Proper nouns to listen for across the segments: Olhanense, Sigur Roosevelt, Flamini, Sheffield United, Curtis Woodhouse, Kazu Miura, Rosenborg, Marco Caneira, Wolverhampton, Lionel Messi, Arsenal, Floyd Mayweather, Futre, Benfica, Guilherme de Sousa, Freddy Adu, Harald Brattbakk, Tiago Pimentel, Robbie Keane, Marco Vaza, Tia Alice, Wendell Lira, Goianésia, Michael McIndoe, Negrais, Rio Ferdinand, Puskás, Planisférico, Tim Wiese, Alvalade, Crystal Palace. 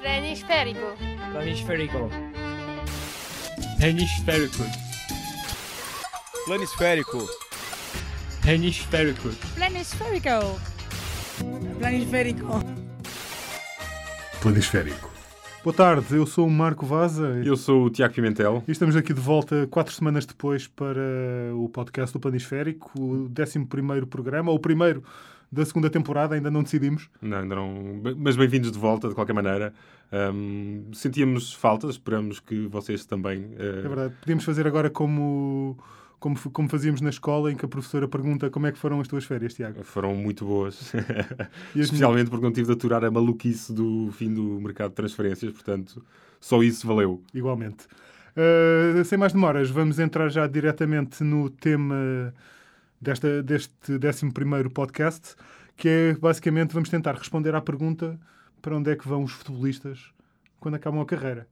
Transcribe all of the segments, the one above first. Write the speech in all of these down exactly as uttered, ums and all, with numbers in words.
Planisférico. Planisférico. Planisférico. Planisférico. Planisférico. Planisférico. Planisférico. Planisférico. Boa tarde, eu sou o Marco Vaza. Eu sou o Tiago Pimentel. E estamos aqui de volta quatro semanas depois para o podcast do Planisférico, o décimo primeiro programa, ou o primeiro da segunda temporada, ainda não decidimos. Não, ainda não. Mas bem-vindos de volta, de qualquer maneira. Um, sentíamos falta, esperamos que vocês também... Uh... É verdade, podíamos fazer agora como... Como, como fazíamos na escola, em que a professora pergunta como é que foram as tuas férias, Tiago? Foram muito boas. Especialmente porque não tive de aturar a maluquice do fim do mercado de transferências, portanto, só isso valeu. Igualmente. Uh, sem mais demoras, vamos entrar já diretamente no tema desta, deste décimo primeiro podcast, que é, basicamente, vamos tentar responder à pergunta para onde é que vão os futebolistas quando acabam a carreira.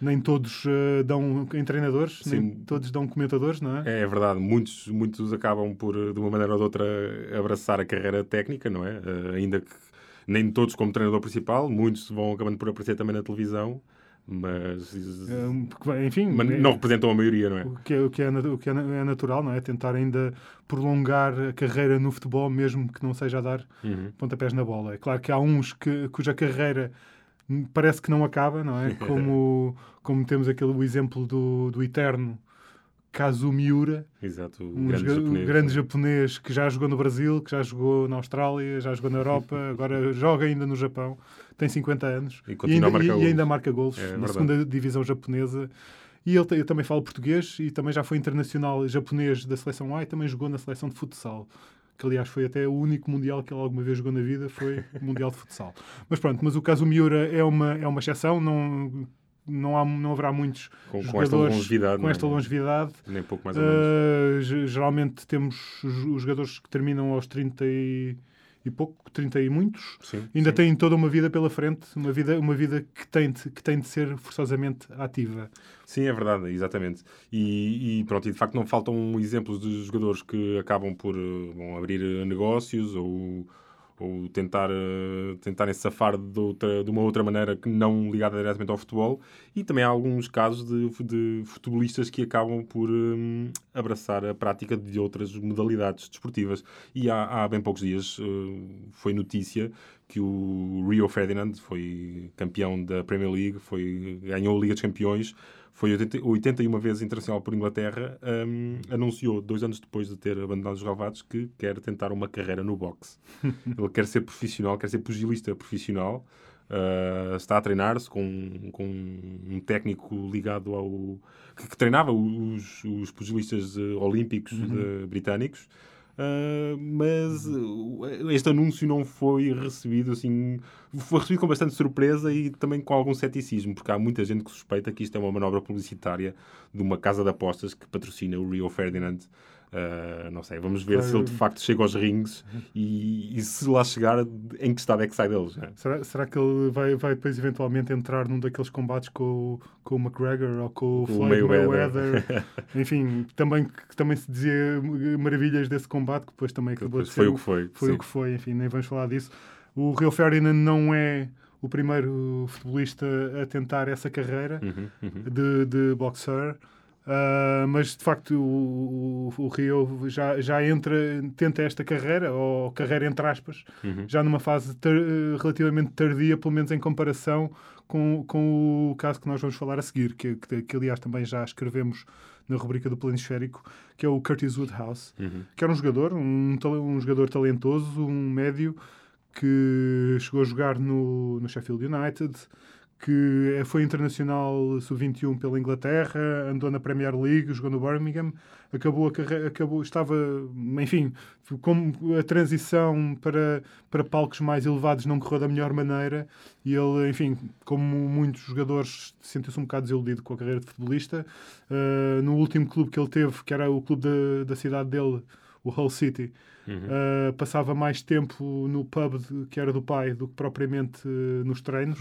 Nem todos uh, dão em treinadores, sim, nem todos dão comentadores, não é? É, é verdade. Muitos, muitos acabam por, de uma maneira ou de outra, abraçar a carreira técnica, não é? Uh, ainda que nem todos como treinador principal. Muitos vão acabando por aparecer também na televisão, mas... Uh, enfim... Mas não representam a maioria, não é? O que é, o que é, o que é natural, não é? Tentar ainda prolongar a carreira no futebol, mesmo que não seja a dar uhum. pontapés na bola. É claro que há uns que, cuja carreira... parece que não acaba, não é? Como, como temos aquele, o exemplo do, do eterno Kazu Miura. Exato, o um grande, joga, japonês, grande japonês que já jogou no Brasil, que já jogou na Austrália, já jogou na Europa, agora joga ainda no Japão, tem cinquenta anos e, e, ainda, e, e ainda marca golos é, na segunda divisão japonesa. E ele eu também fala português e também já foi internacional japonês da seleção A e também jogou na seleção de futsal. Que, aliás, foi até o único Mundial que ele alguma vez jogou na vida, foi o Mundial de Futsal. Mas pronto, mas o Kazu Miura é uma, é uma exceção, não, não, há, não haverá muitos com, jogadores com esta longevidade. Com esta longevidade. Nem pouco mais ou menos. Uh, geralmente temos os jogadores que terminam aos trinta e pouco, trinta e muitos. Sim, ainda sim. Têm toda uma vida pela frente, uma vida, uma vida que, tem de, que tem de ser forçosamente ativa. Sim, é verdade, exatamente. E, e pronto, e de facto não faltam exemplos de jogadores que acabam por bom, abrir negócios ou, ou tentar, tentarem safar de, outra, de uma outra maneira que não ligada diretamente ao futebol. E também há alguns casos de, de futebolistas que acabam por hum, abraçar a prática de outras modalidades desportivas. E há, há bem poucos dias hum, foi notícia que o Rio Ferdinand foi campeão da Premier League, foi, ganhou a Liga dos Campeões, foi oitenta e uma vezes internacional por Inglaterra, um, anunciou, dois anos depois de ter abandonado os relevados, que quer tentar uma carreira no boxe. Ele quer ser profissional, quer ser pugilista profissional, uh, está a treinar-se com, com um técnico ligado ao... que, que treinava os, os pugilistas uh, olímpicos uhum. de, britânicos, Uh, mas este anúncio não foi recebido assim, foi recebido com bastante surpresa e também com algum ceticismo, porque há muita gente que suspeita que isto é uma manobra publicitária de uma casa de apostas que patrocina o Rio Ferdinand. Uh, não sei, vamos ver claro. Se ele de facto chega aos rings e, e se lá chegar, em que estado é que sai deles, né? Será, será que ele vai, vai depois eventualmente entrar num daqueles combates com, com o McGregor ou com o Floyd Mayweather? Enfim, também, também se dizia maravilhas desse combate que depois também acabou depois de ser foi o que foi, foi o que foi, enfim, nem vamos falar disso. O Rio Ferdinand não é o primeiro futebolista a tentar essa carreira uhum, uhum. de, de boxer. Uh, mas de facto o, o, o Rio já, já entra, tenta esta carreira, ou carreira entre aspas, uhum. já numa fase tar, relativamente tardia, pelo menos em comparação com, com o caso que nós vamos falar a seguir, que, que, que aliás também já escrevemos na rubrica do Planisférico, que é o Curtis Woodhouse, uhum. que era um jogador, um, um jogador talentoso, um médio, que chegou a jogar no, no Sheffield United, que foi internacional sub vinte e um pela Inglaterra, andou na Premier League, jogou no Birmingham, acabou a carreira, acabou, estava, enfim, como a transição para, para palcos mais elevados não correu da melhor maneira, e ele, enfim, como muitos jogadores, sentiu-se um bocado desiludido com a carreira de futebolista. Uh, no último clube que ele teve, que era o clube da, da cidade dele, o Hull City, uhum. uh, passava mais tempo no pub de, que era do pai do que propriamente uh, nos treinos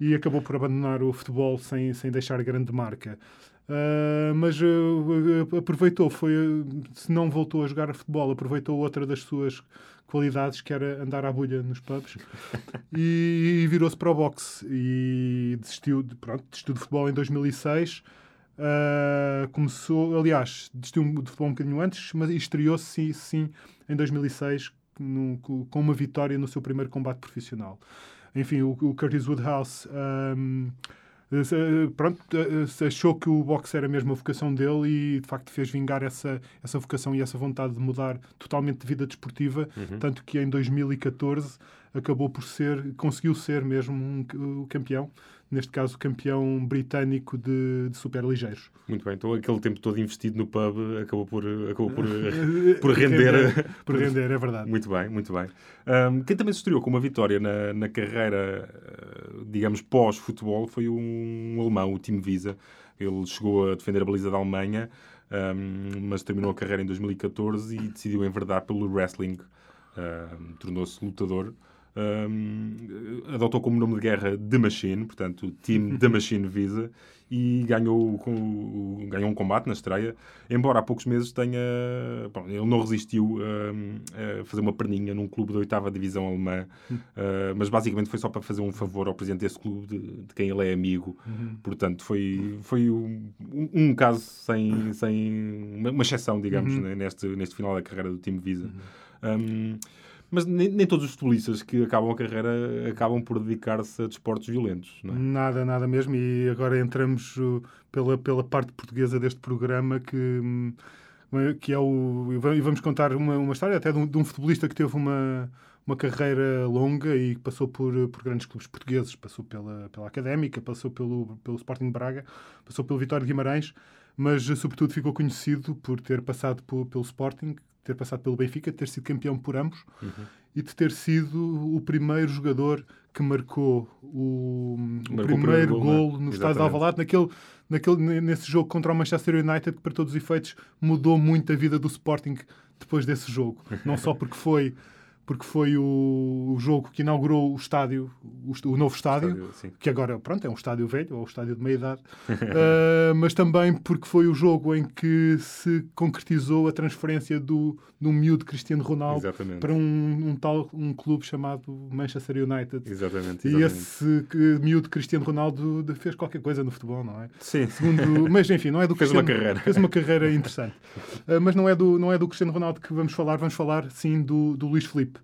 e acabou por abandonar o futebol sem, sem deixar grande marca. Uh, mas uh, aproveitou, foi, se não voltou a jogar futebol, aproveitou outra das suas qualidades, que era andar à bulha nos pubs, e, e virou-se para o boxe e desistiu de, pronto, desistiu de futebol em dois mil e seis. Uh, começou, aliás, desistiu de futebol um bocadinho antes, mas estreou-se sim, sim em dois mil e seis no, com uma vitória no seu primeiro combate profissional. Enfim, o, o Curtis Woodhouse um, pronto, achou que o boxe era mesmo a vocação dele e, de facto, fez vingar essa, essa vocação e essa vontade de mudar totalmente de vida desportiva, uhum. tanto que em dois mil e catorze acabou por ser, conseguiu ser mesmo um, um campeão, neste caso campeão britânico de, de superligeiros. Muito bem, então aquele tempo todo investido no pub acabou por, acabou por, por render. Por render, é verdade. Muito bem, muito bem. Um, quem também se estreou com uma vitória na, na carreira, digamos, pós-futebol, foi um alemão, o Tim Wiese. Ele chegou a defender a baliza da Alemanha, um, mas terminou a carreira em dois mil e catorze e decidiu enverdar pelo wrestling. Um, tornou-se lutador. Um, adotou como nome de guerra The Machine, portanto, o time The Machine Wiese, e ganhou, com, ganhou um combate na estreia, embora há poucos meses tenha... Bom, ele não resistiu a, a fazer uma perninha num clube da oitava divisão alemã, uhum. uh, mas basicamente foi só para fazer um favor ao presidente desse clube, de, de quem ele é amigo. Uhum. Portanto, foi, foi um, um caso sem, sem... uma exceção, digamos, uhum. né, neste, neste final da carreira do time Wiese. Uhum. Um, Mas nem, nem todos os futebolistas que acabam a carreira acabam por dedicar-se a desportos violentos, não é? Nada, nada mesmo. E agora entramos pela, pela parte portuguesa deste programa, que, que é o... E vamos contar uma, uma história até de um, de um futebolista que teve uma, uma carreira longa e passou por, por grandes clubes portugueses. Passou pela, pela Académica, passou pelo, pelo Sporting de Braga, passou pelo Vitória de Guimarães, mas sobretudo ficou conhecido por ter passado por, pelo Sporting, ter passado pelo Benfica, ter sido campeão por ambos, uhum. e de ter sido o primeiro jogador que marcou o, marcou o primeiro, primeiro golo, golo no estádio de Alvalade, naquele, naquele, nesse jogo contra o Manchester United, que para todos os efeitos mudou muito a vida do Sporting depois desse jogo. Não só porque foi, porque foi o, o jogo que inaugurou o estádio, o, o novo estádio, estádio que agora pronto, é um estádio velho, ou um estádio de meia-idade, uh, mas também porque foi o jogo em que se concretizou a transferência do, do miúdo Cristiano Ronaldo, exatamente. Para um, um tal um clube chamado Manchester United. Exatamente, exatamente. E esse que, miúdo Cristiano Ronaldo fez qualquer coisa no futebol, não é? Sim. Segundo, mas enfim, não é do fez Cristiano, uma carreira. Fez uma carreira interessante. Uh, mas não é, do, não é do Cristiano Ronaldo que vamos falar, vamos falar sim do, do Luís Filipe,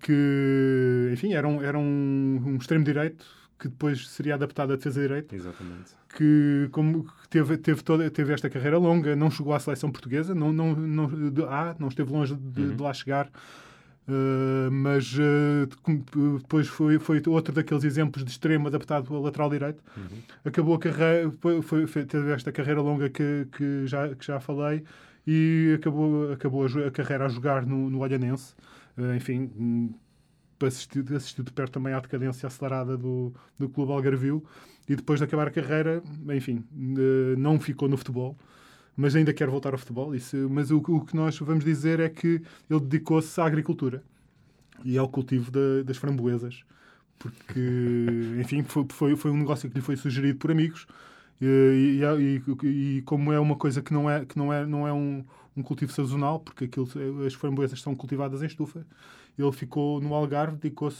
que, enfim, era um, era um, um extremo-direito que depois seria adaptado à defesa-direito. Exatamente. Que, como, que teve, teve, toda, teve esta carreira longa, não chegou à seleção portuguesa, não, não, não, de, ah, não esteve longe de, uhum. de lá chegar, uh, mas uh, depois foi, foi outro daqueles exemplos de extremo adaptado ao lateral-direito. Uhum. Acabou a carreira, foi, foi, teve esta carreira longa que, que, já, que já falei, e acabou, acabou a, a carreira a jogar no, no Olhanense. Enfim, assistiu, assistiu de perto também à decadência acelerada do, do clube algarvio, e depois de acabar a carreira, enfim, não ficou no futebol, mas ainda quer voltar ao futebol. Isso, mas o, o que nós vamos dizer é que ele dedicou-se à agricultura e ao cultivo da, das framboesas, porque, enfim, foi, foi, foi um negócio que lhe foi sugerido por amigos. E, e, e, e como é uma coisa que não é, que não é, não é um, um cultivo sazonal, porque aquilo, as framboesas são cultivadas em estufa, ele ficou no Algarve, dedicou-se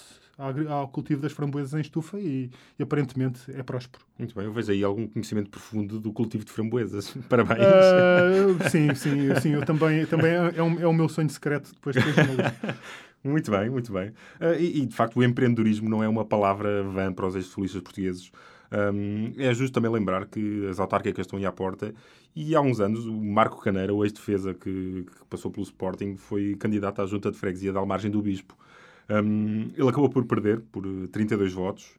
ao cultivo das framboesas em estufa e, e aparentemente é próspero. Muito bem, eu vejo aí algum conhecimento profundo do cultivo de framboesas. Parabéns. Uh, sim, sim, sim, eu também, também é, um, é o meu sonho secreto depois de ter jornalismo. Muito bem, muito bem. Uh, e, e de facto o empreendedorismo não é uma palavra vã para os ex-futebolistas portugueses. Um, é justo também lembrar que as autárquicas estão aí à porta, e há uns anos o Marco Caneira, o ex-defesa que, que passou pelo Sporting, foi candidato à junta de freguesia da Almargem do Bispo. Um, ele acabou por perder por trinta e dois votos,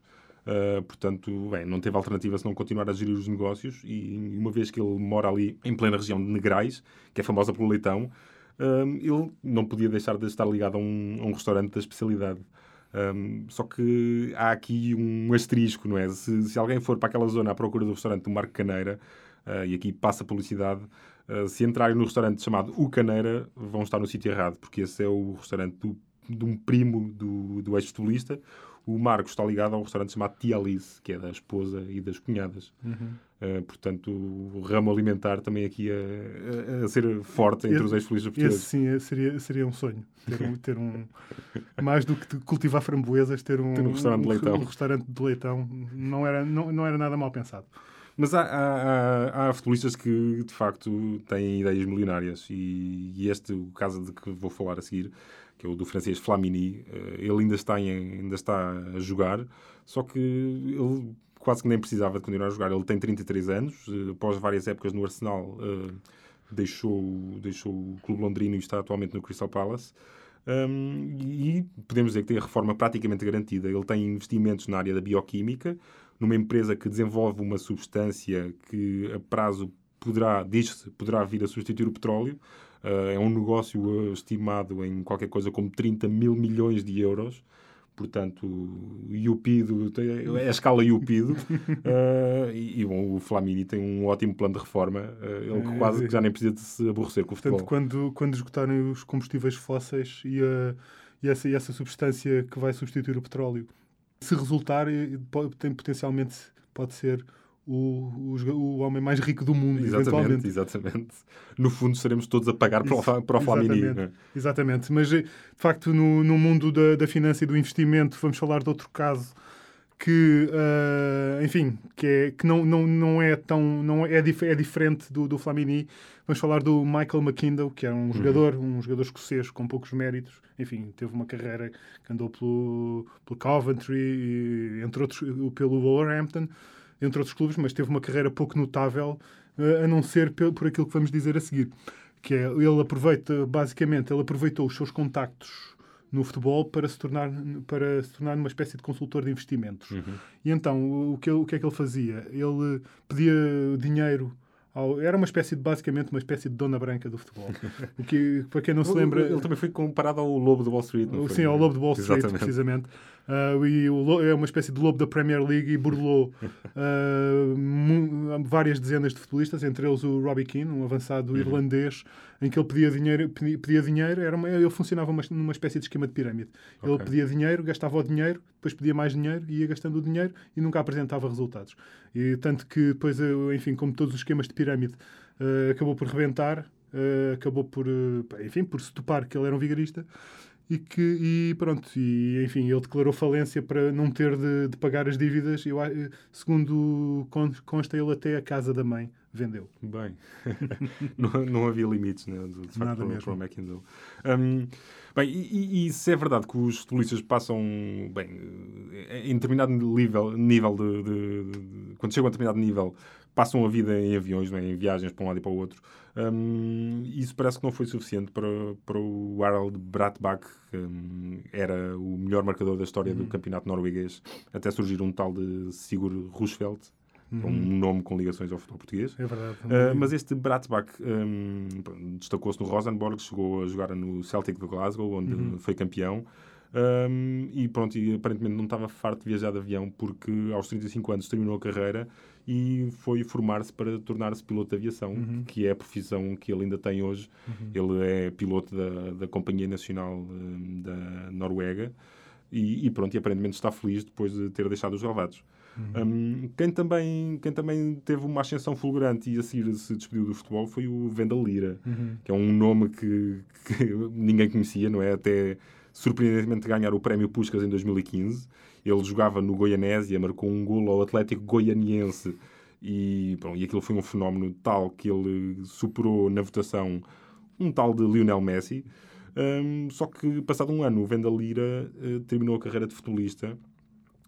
uh, portanto, bem, não teve alternativa senão continuar a gerir os negócios, e uma vez que ele mora ali em plena região de Negrais, que é famosa pelo leitão, um, ele não podia deixar de estar ligado a um, a um restaurante da especialidade. Um, só que há aqui um asterisco, não é? Se, se alguém for para aquela zona à procura do restaurante do Marco Caneira, uh, e aqui passa a publicidade, uh, se entrarem no restaurante chamado O Caneira, vão estar no sítio errado, porque esse é o restaurante do, de um primo do, do ex-futebolista, O Marco está ligado a um restaurante chamado Tia Alice, que é da esposa e das cunhadas. Uhum. Uh, portanto, o ramo alimentar também aqui a, a, a ser forte entre esse, os ex-felizes portugueses. Esse sim, seria, seria um sonho. Ter um, ter um mais do que cultivar framboesas, ter um, ter um, restaurante, um, de leitão. um restaurante de leitão. Não era, não, não era nada mal pensado. Mas há, há, há, há futebolistas que, de facto, têm ideias milionárias. E, e este, o caso de que vou falar a seguir, que é o do francês Flamini, ele ainda está, em, ainda está a jogar, só que ele quase que nem precisava de continuar a jogar. Ele tem trinta e três anos, após várias épocas no Arsenal, deixou, deixou o clube londrino e está atualmente no Crystal Palace. E podemos dizer que tem a reforma praticamente garantida. Ele tem investimentos na área da bioquímica, numa empresa que desenvolve uma substância que, a prazo, poderá, diz-se, poderá vir a substituir o petróleo. Uh, é um negócio estimado em qualquer coisa como trinta mil milhões de euros. Portanto, Iupido, é a escala Iupido. uh, e, e bom, o Flamini tem um ótimo plano de reforma. Uh, ele quase que já nem precisa de se aborrecer com o futebol. Portanto, quando, quando esgotarem os combustíveis fósseis e, a, e, essa, e essa substância que vai substituir o petróleo, se resultar, pode, tem, potencialmente pode ser o, o, o homem mais rico do mundo. Exatamente, exatamente. No fundo, seremos todos a pagar para o, para o Flamini. Exatamente, exatamente. Mas, de facto, no, no mundo da, da finança e do investimento, vamos falar de outro caso que, uh, enfim, que, é, que não, não, não é tão... Não é, dif- é diferente do, do Flamini. Vamos falar do Michael McIndoe, que era um jogador, uhum. um jogador escocês com poucos méritos. Enfim, teve uma carreira que andou pelo, pelo Coventry, e, entre outros, pelo Wolverhampton, entre outros clubes, mas teve uma carreira pouco notável, a não ser por, por aquilo que vamos dizer a seguir, que é, ele aproveita, basicamente, ele aproveitou os seus contactos no futebol para se tornar, para se tornar uma espécie de consultor de investimentos. Uhum. E então, o que, o que é que ele fazia? Ele pedia dinheiro. Era uma espécie de, basicamente, uma espécie de dona branca do futebol. O que, para quem não se lembra... Ele também foi comparado ao Lobo de Wall Street, não foi? Sim, ao Lobo de Wall Street, exatamente. Precisamente. Uh, e o, é uma espécie de lobo da Premier League e burlou uh, m- várias dezenas de futebolistas, entre eles o Robbie Keane, um avançado uhum. irlandês, em que ele pedia dinheiro. Pedia, pedia dinheiro era uma, ele funcionava uma, numa espécie de esquema de pirâmide. Okay. Ele pedia dinheiro, gastava o dinheiro, depois pedia mais dinheiro, ia gastando o dinheiro e nunca apresentava resultados. E tanto que depois, enfim, como todos os esquemas de pirâmide, uh, acabou por rebentar, uh, acabou por, uh, enfim, por se topar que ele era um vigarista e que, e pronto, e, enfim, ele declarou falência para não ter de, de pagar as dívidas. Eu, segundo consta, ele até a casa da mãe vendeu. Bem, não, não havia limites, né, de facto, nada para, para o McIndoe. Um, bem, e, e se é verdade que os futebolistas passam, bem, em determinado nível, nível de, de, de, quando chegam a determinado nível, passam a vida em aviões, não é? Em viagens para um lado e para o outro. Um, isso parece que não foi suficiente para, para o Harald Brattbakk, que um, era o melhor marcador da história uhum. do campeonato norueguês, até surgir um tal de Sigur Roosevelt, uhum. um nome com ligações ao futebol português. É verdade. Uh, mas este Brattbakk um, destacou-se no Rosenborg, chegou a jogar no Celtic de Glasgow, onde uhum. foi campeão. Um, e pronto, e aparentemente não estava farto de viajar de avião, porque aos trinta e cinco anos terminou a carreira e foi formar-se para tornar-se piloto de aviação, uhum. que é a profissão que ele ainda tem hoje. Uhum. Ele é piloto da, da Companhia Nacional um, da Noruega e, e pronto, e aparentemente está feliz depois de ter deixado os Galvados. Uhum. Um, quem, também, quem também teve uma ascensão fulgurante e a seguir se despediu do futebol foi o Wendell Lira, uhum. que é um nome que, que ninguém conhecia, não é? Até... surpreendentemente ganhar o prémio Puskás em dois mil e quinze. Ele jogava no Goianésia, marcou um golo ao Atlético Goianiense e, bom, e aquilo foi um fenómeno tal que ele superou na votação um tal de Lionel Messi. Um, só que passado um ano o Wendell Lira uh, terminou a carreira de futebolista,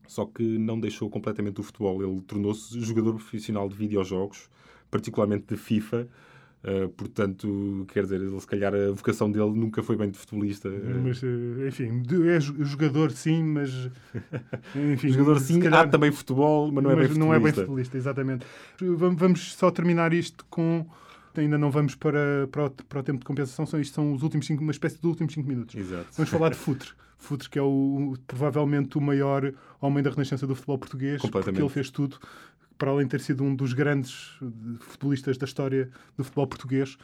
só que não deixou completamente o futebol. Ele tornou-se jogador profissional de videojogos, particularmente de FIFA. Uh, portanto, quer dizer, ele, se calhar a vocação dele nunca foi bem de futebolista. Mas, enfim, é jogador sim, mas... enfim, jogador sim, calhar... há também futebol, mas não é mas bem futebolista. Não é bem futebolista, exatamente. Vamos só terminar isto com... Ainda não vamos para, para, o, para o tempo de compensação, isto são os últimos cinco, uma espécie de últimos cinco minutos. Exato. Vamos falar de Futre. Futre, que é o, provavelmente o maior homem da renascença do futebol português, porque ele fez tudo. Para além de ter sido um dos grandes futebolistas da história do futebol português,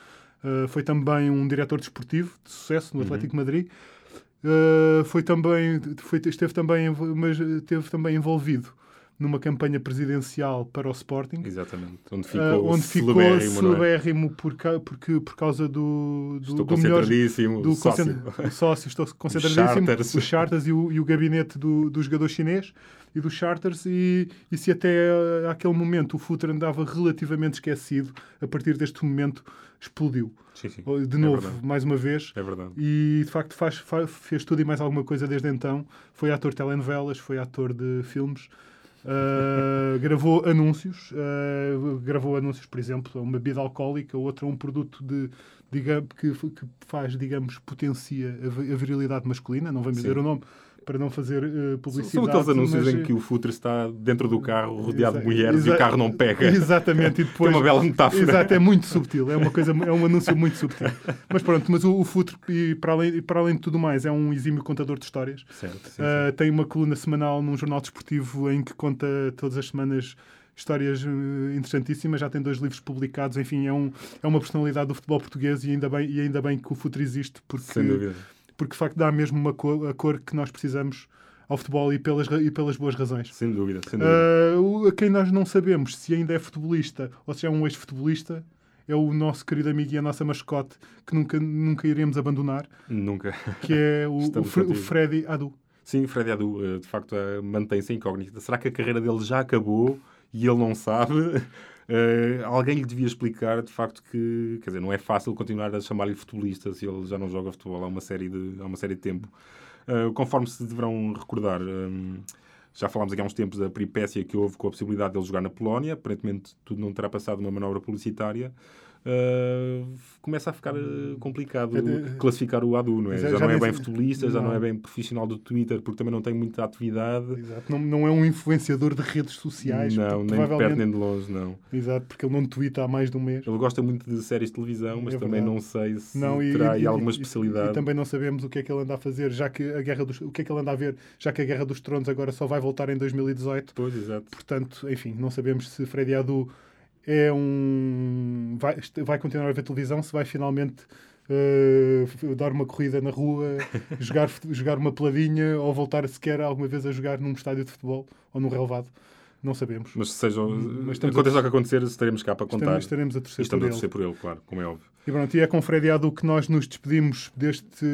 uh, foi também um diretor desportivo de sucesso no Atlético uhum. de Madrid Uh, foi também, foi, esteve, também, mas esteve também envolvido numa campanha presidencial para o Sporting. Exatamente. Onde ficou, uh, onde ficou celebérrimo por, ca, porque, por causa do... do estou do concentradíssimo, melhor, do sócio. Concent, sócio. Estou concentradíssimo. Os charters. Os charters e o, e o gabinete do, do jogador chinês e dos charters. E, e se até uh, àquele momento o Futre andava relativamente esquecido, a partir deste momento explodiu. Sim, sim. De novo, é mais uma vez. É verdade. E, de facto, faz, faz, fez tudo e mais alguma coisa desde então. Foi ator de telenovelas, foi ator de filmes. Uh, gravou anúncios, uh, gravou anúncios, por exemplo, a uma bebida alcoólica, outra a um produto de, digamos, que, que faz, digamos, potencia a virilidade masculina, não vamos dizer o nome, para não fazer uh, publicidade. São aqueles anúncios mas... em que o Futre está dentro do carro, rodeado Exa- de mulheres exa- e o carro não pega. Exatamente. E depois... é uma bela metáfora. Exato, é muito subtil. É, uma coisa, é um anúncio muito subtil. Mas pronto, mas o, o Futre, e para, além, e para além de tudo mais, é um exímio contador de histórias. Certo, sim, uh, sim. Tem uma coluna semanal num jornal desportivo em que conta todas as semanas histórias uh, interessantíssimas. Já tem dois livros publicados. Enfim, é, um, é uma personalidade do futebol português e ainda bem, e ainda bem que o Futre existe porque... Sem dúvida. Porque, de facto, dá mesmo uma cor, a cor que nós precisamos ao futebol e pelas, e pelas boas razões. Sem dúvida, sem dúvida. Uh, quem nós não sabemos se ainda é futebolista ou se é um ex-futebolista é o nosso querido amigo e a nossa mascote que nunca, nunca iremos abandonar. Nunca. Que é o, o, o Freddy Adu. Sim, o Freddy Adu, de facto, mantém-se incógnita. Será que a carreira dele já acabou e ele não sabe? Uh, alguém lhe devia explicar, de facto, que quer dizer, não é fácil continuar a chamar-lhe futebolista se ele já não joga futebol há uma série de, há uma série de tempo. Uh, conforme se deverão recordar, um, já falámos aqui há uns tempos da peripécia que houve com a possibilidade dele jogar na Polónia. Aparentemente, tudo não terá passado uma manobra publicitária. Uh, começa a ficar uh, complicado é de... classificar o Adu, não é? Já, já, já não é bem futebolista, não. já não é bem profissional do Twitter, porque também não tem muita atividade. Exato. Não, não é um influenciador de redes sociais. Não, nem de perto nem de longe, não. Exato, porque ele não twita há mais de um mês. Ele gosta muito de séries de televisão, mas é também não sei se não, e, terá e, alguma e, especialidade. E, e também não sabemos o que é que ele anda a fazer, já que a Guerra dos... O que é que ele anda a ver, já que a Guerra dos Tronos agora só vai voltar em dois mil e dezoito. Pois, exato. Portanto, enfim, não sabemos se Freddy Adu é um... Vai, vai continuar a ver televisão, se vai finalmente uh, dar uma corrida na rua, jogar, jogar uma peladinha ou voltar sequer alguma vez a jogar num estádio de futebol ou num relevado. Não sabemos. Mas seja aconteça o que acontecer, estaremos cá para contar. Estaremos, estaremos a torcer, estamos por, a torcer ele. por ele, claro, como é óbvio. E, pronto, e é com Freddy Adu que nós nos despedimos deste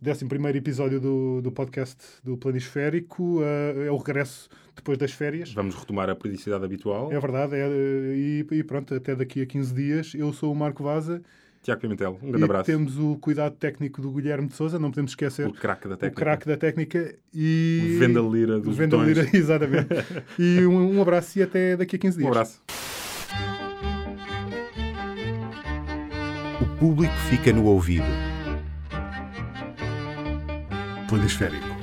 décimo primeiro episódio do, do podcast do Planisférico. Uh, é o regresso depois das férias. Vamos retomar a periodicidade habitual. É verdade. É, e, e pronto, até daqui a quinze dias. Eu sou o Marco Vaza. Tiago Pimentel, um grande e abraço. Temos o cuidado técnico do Guilherme de Sousa, não podemos esquecer. O craque da técnica. O craque da técnica. E... O Wendell Lira dos Wendell botões. Lira, exatamente. E um, um abraço e até daqui a quinze dias. Um abraço. O público fica no ouvido. Planisférico.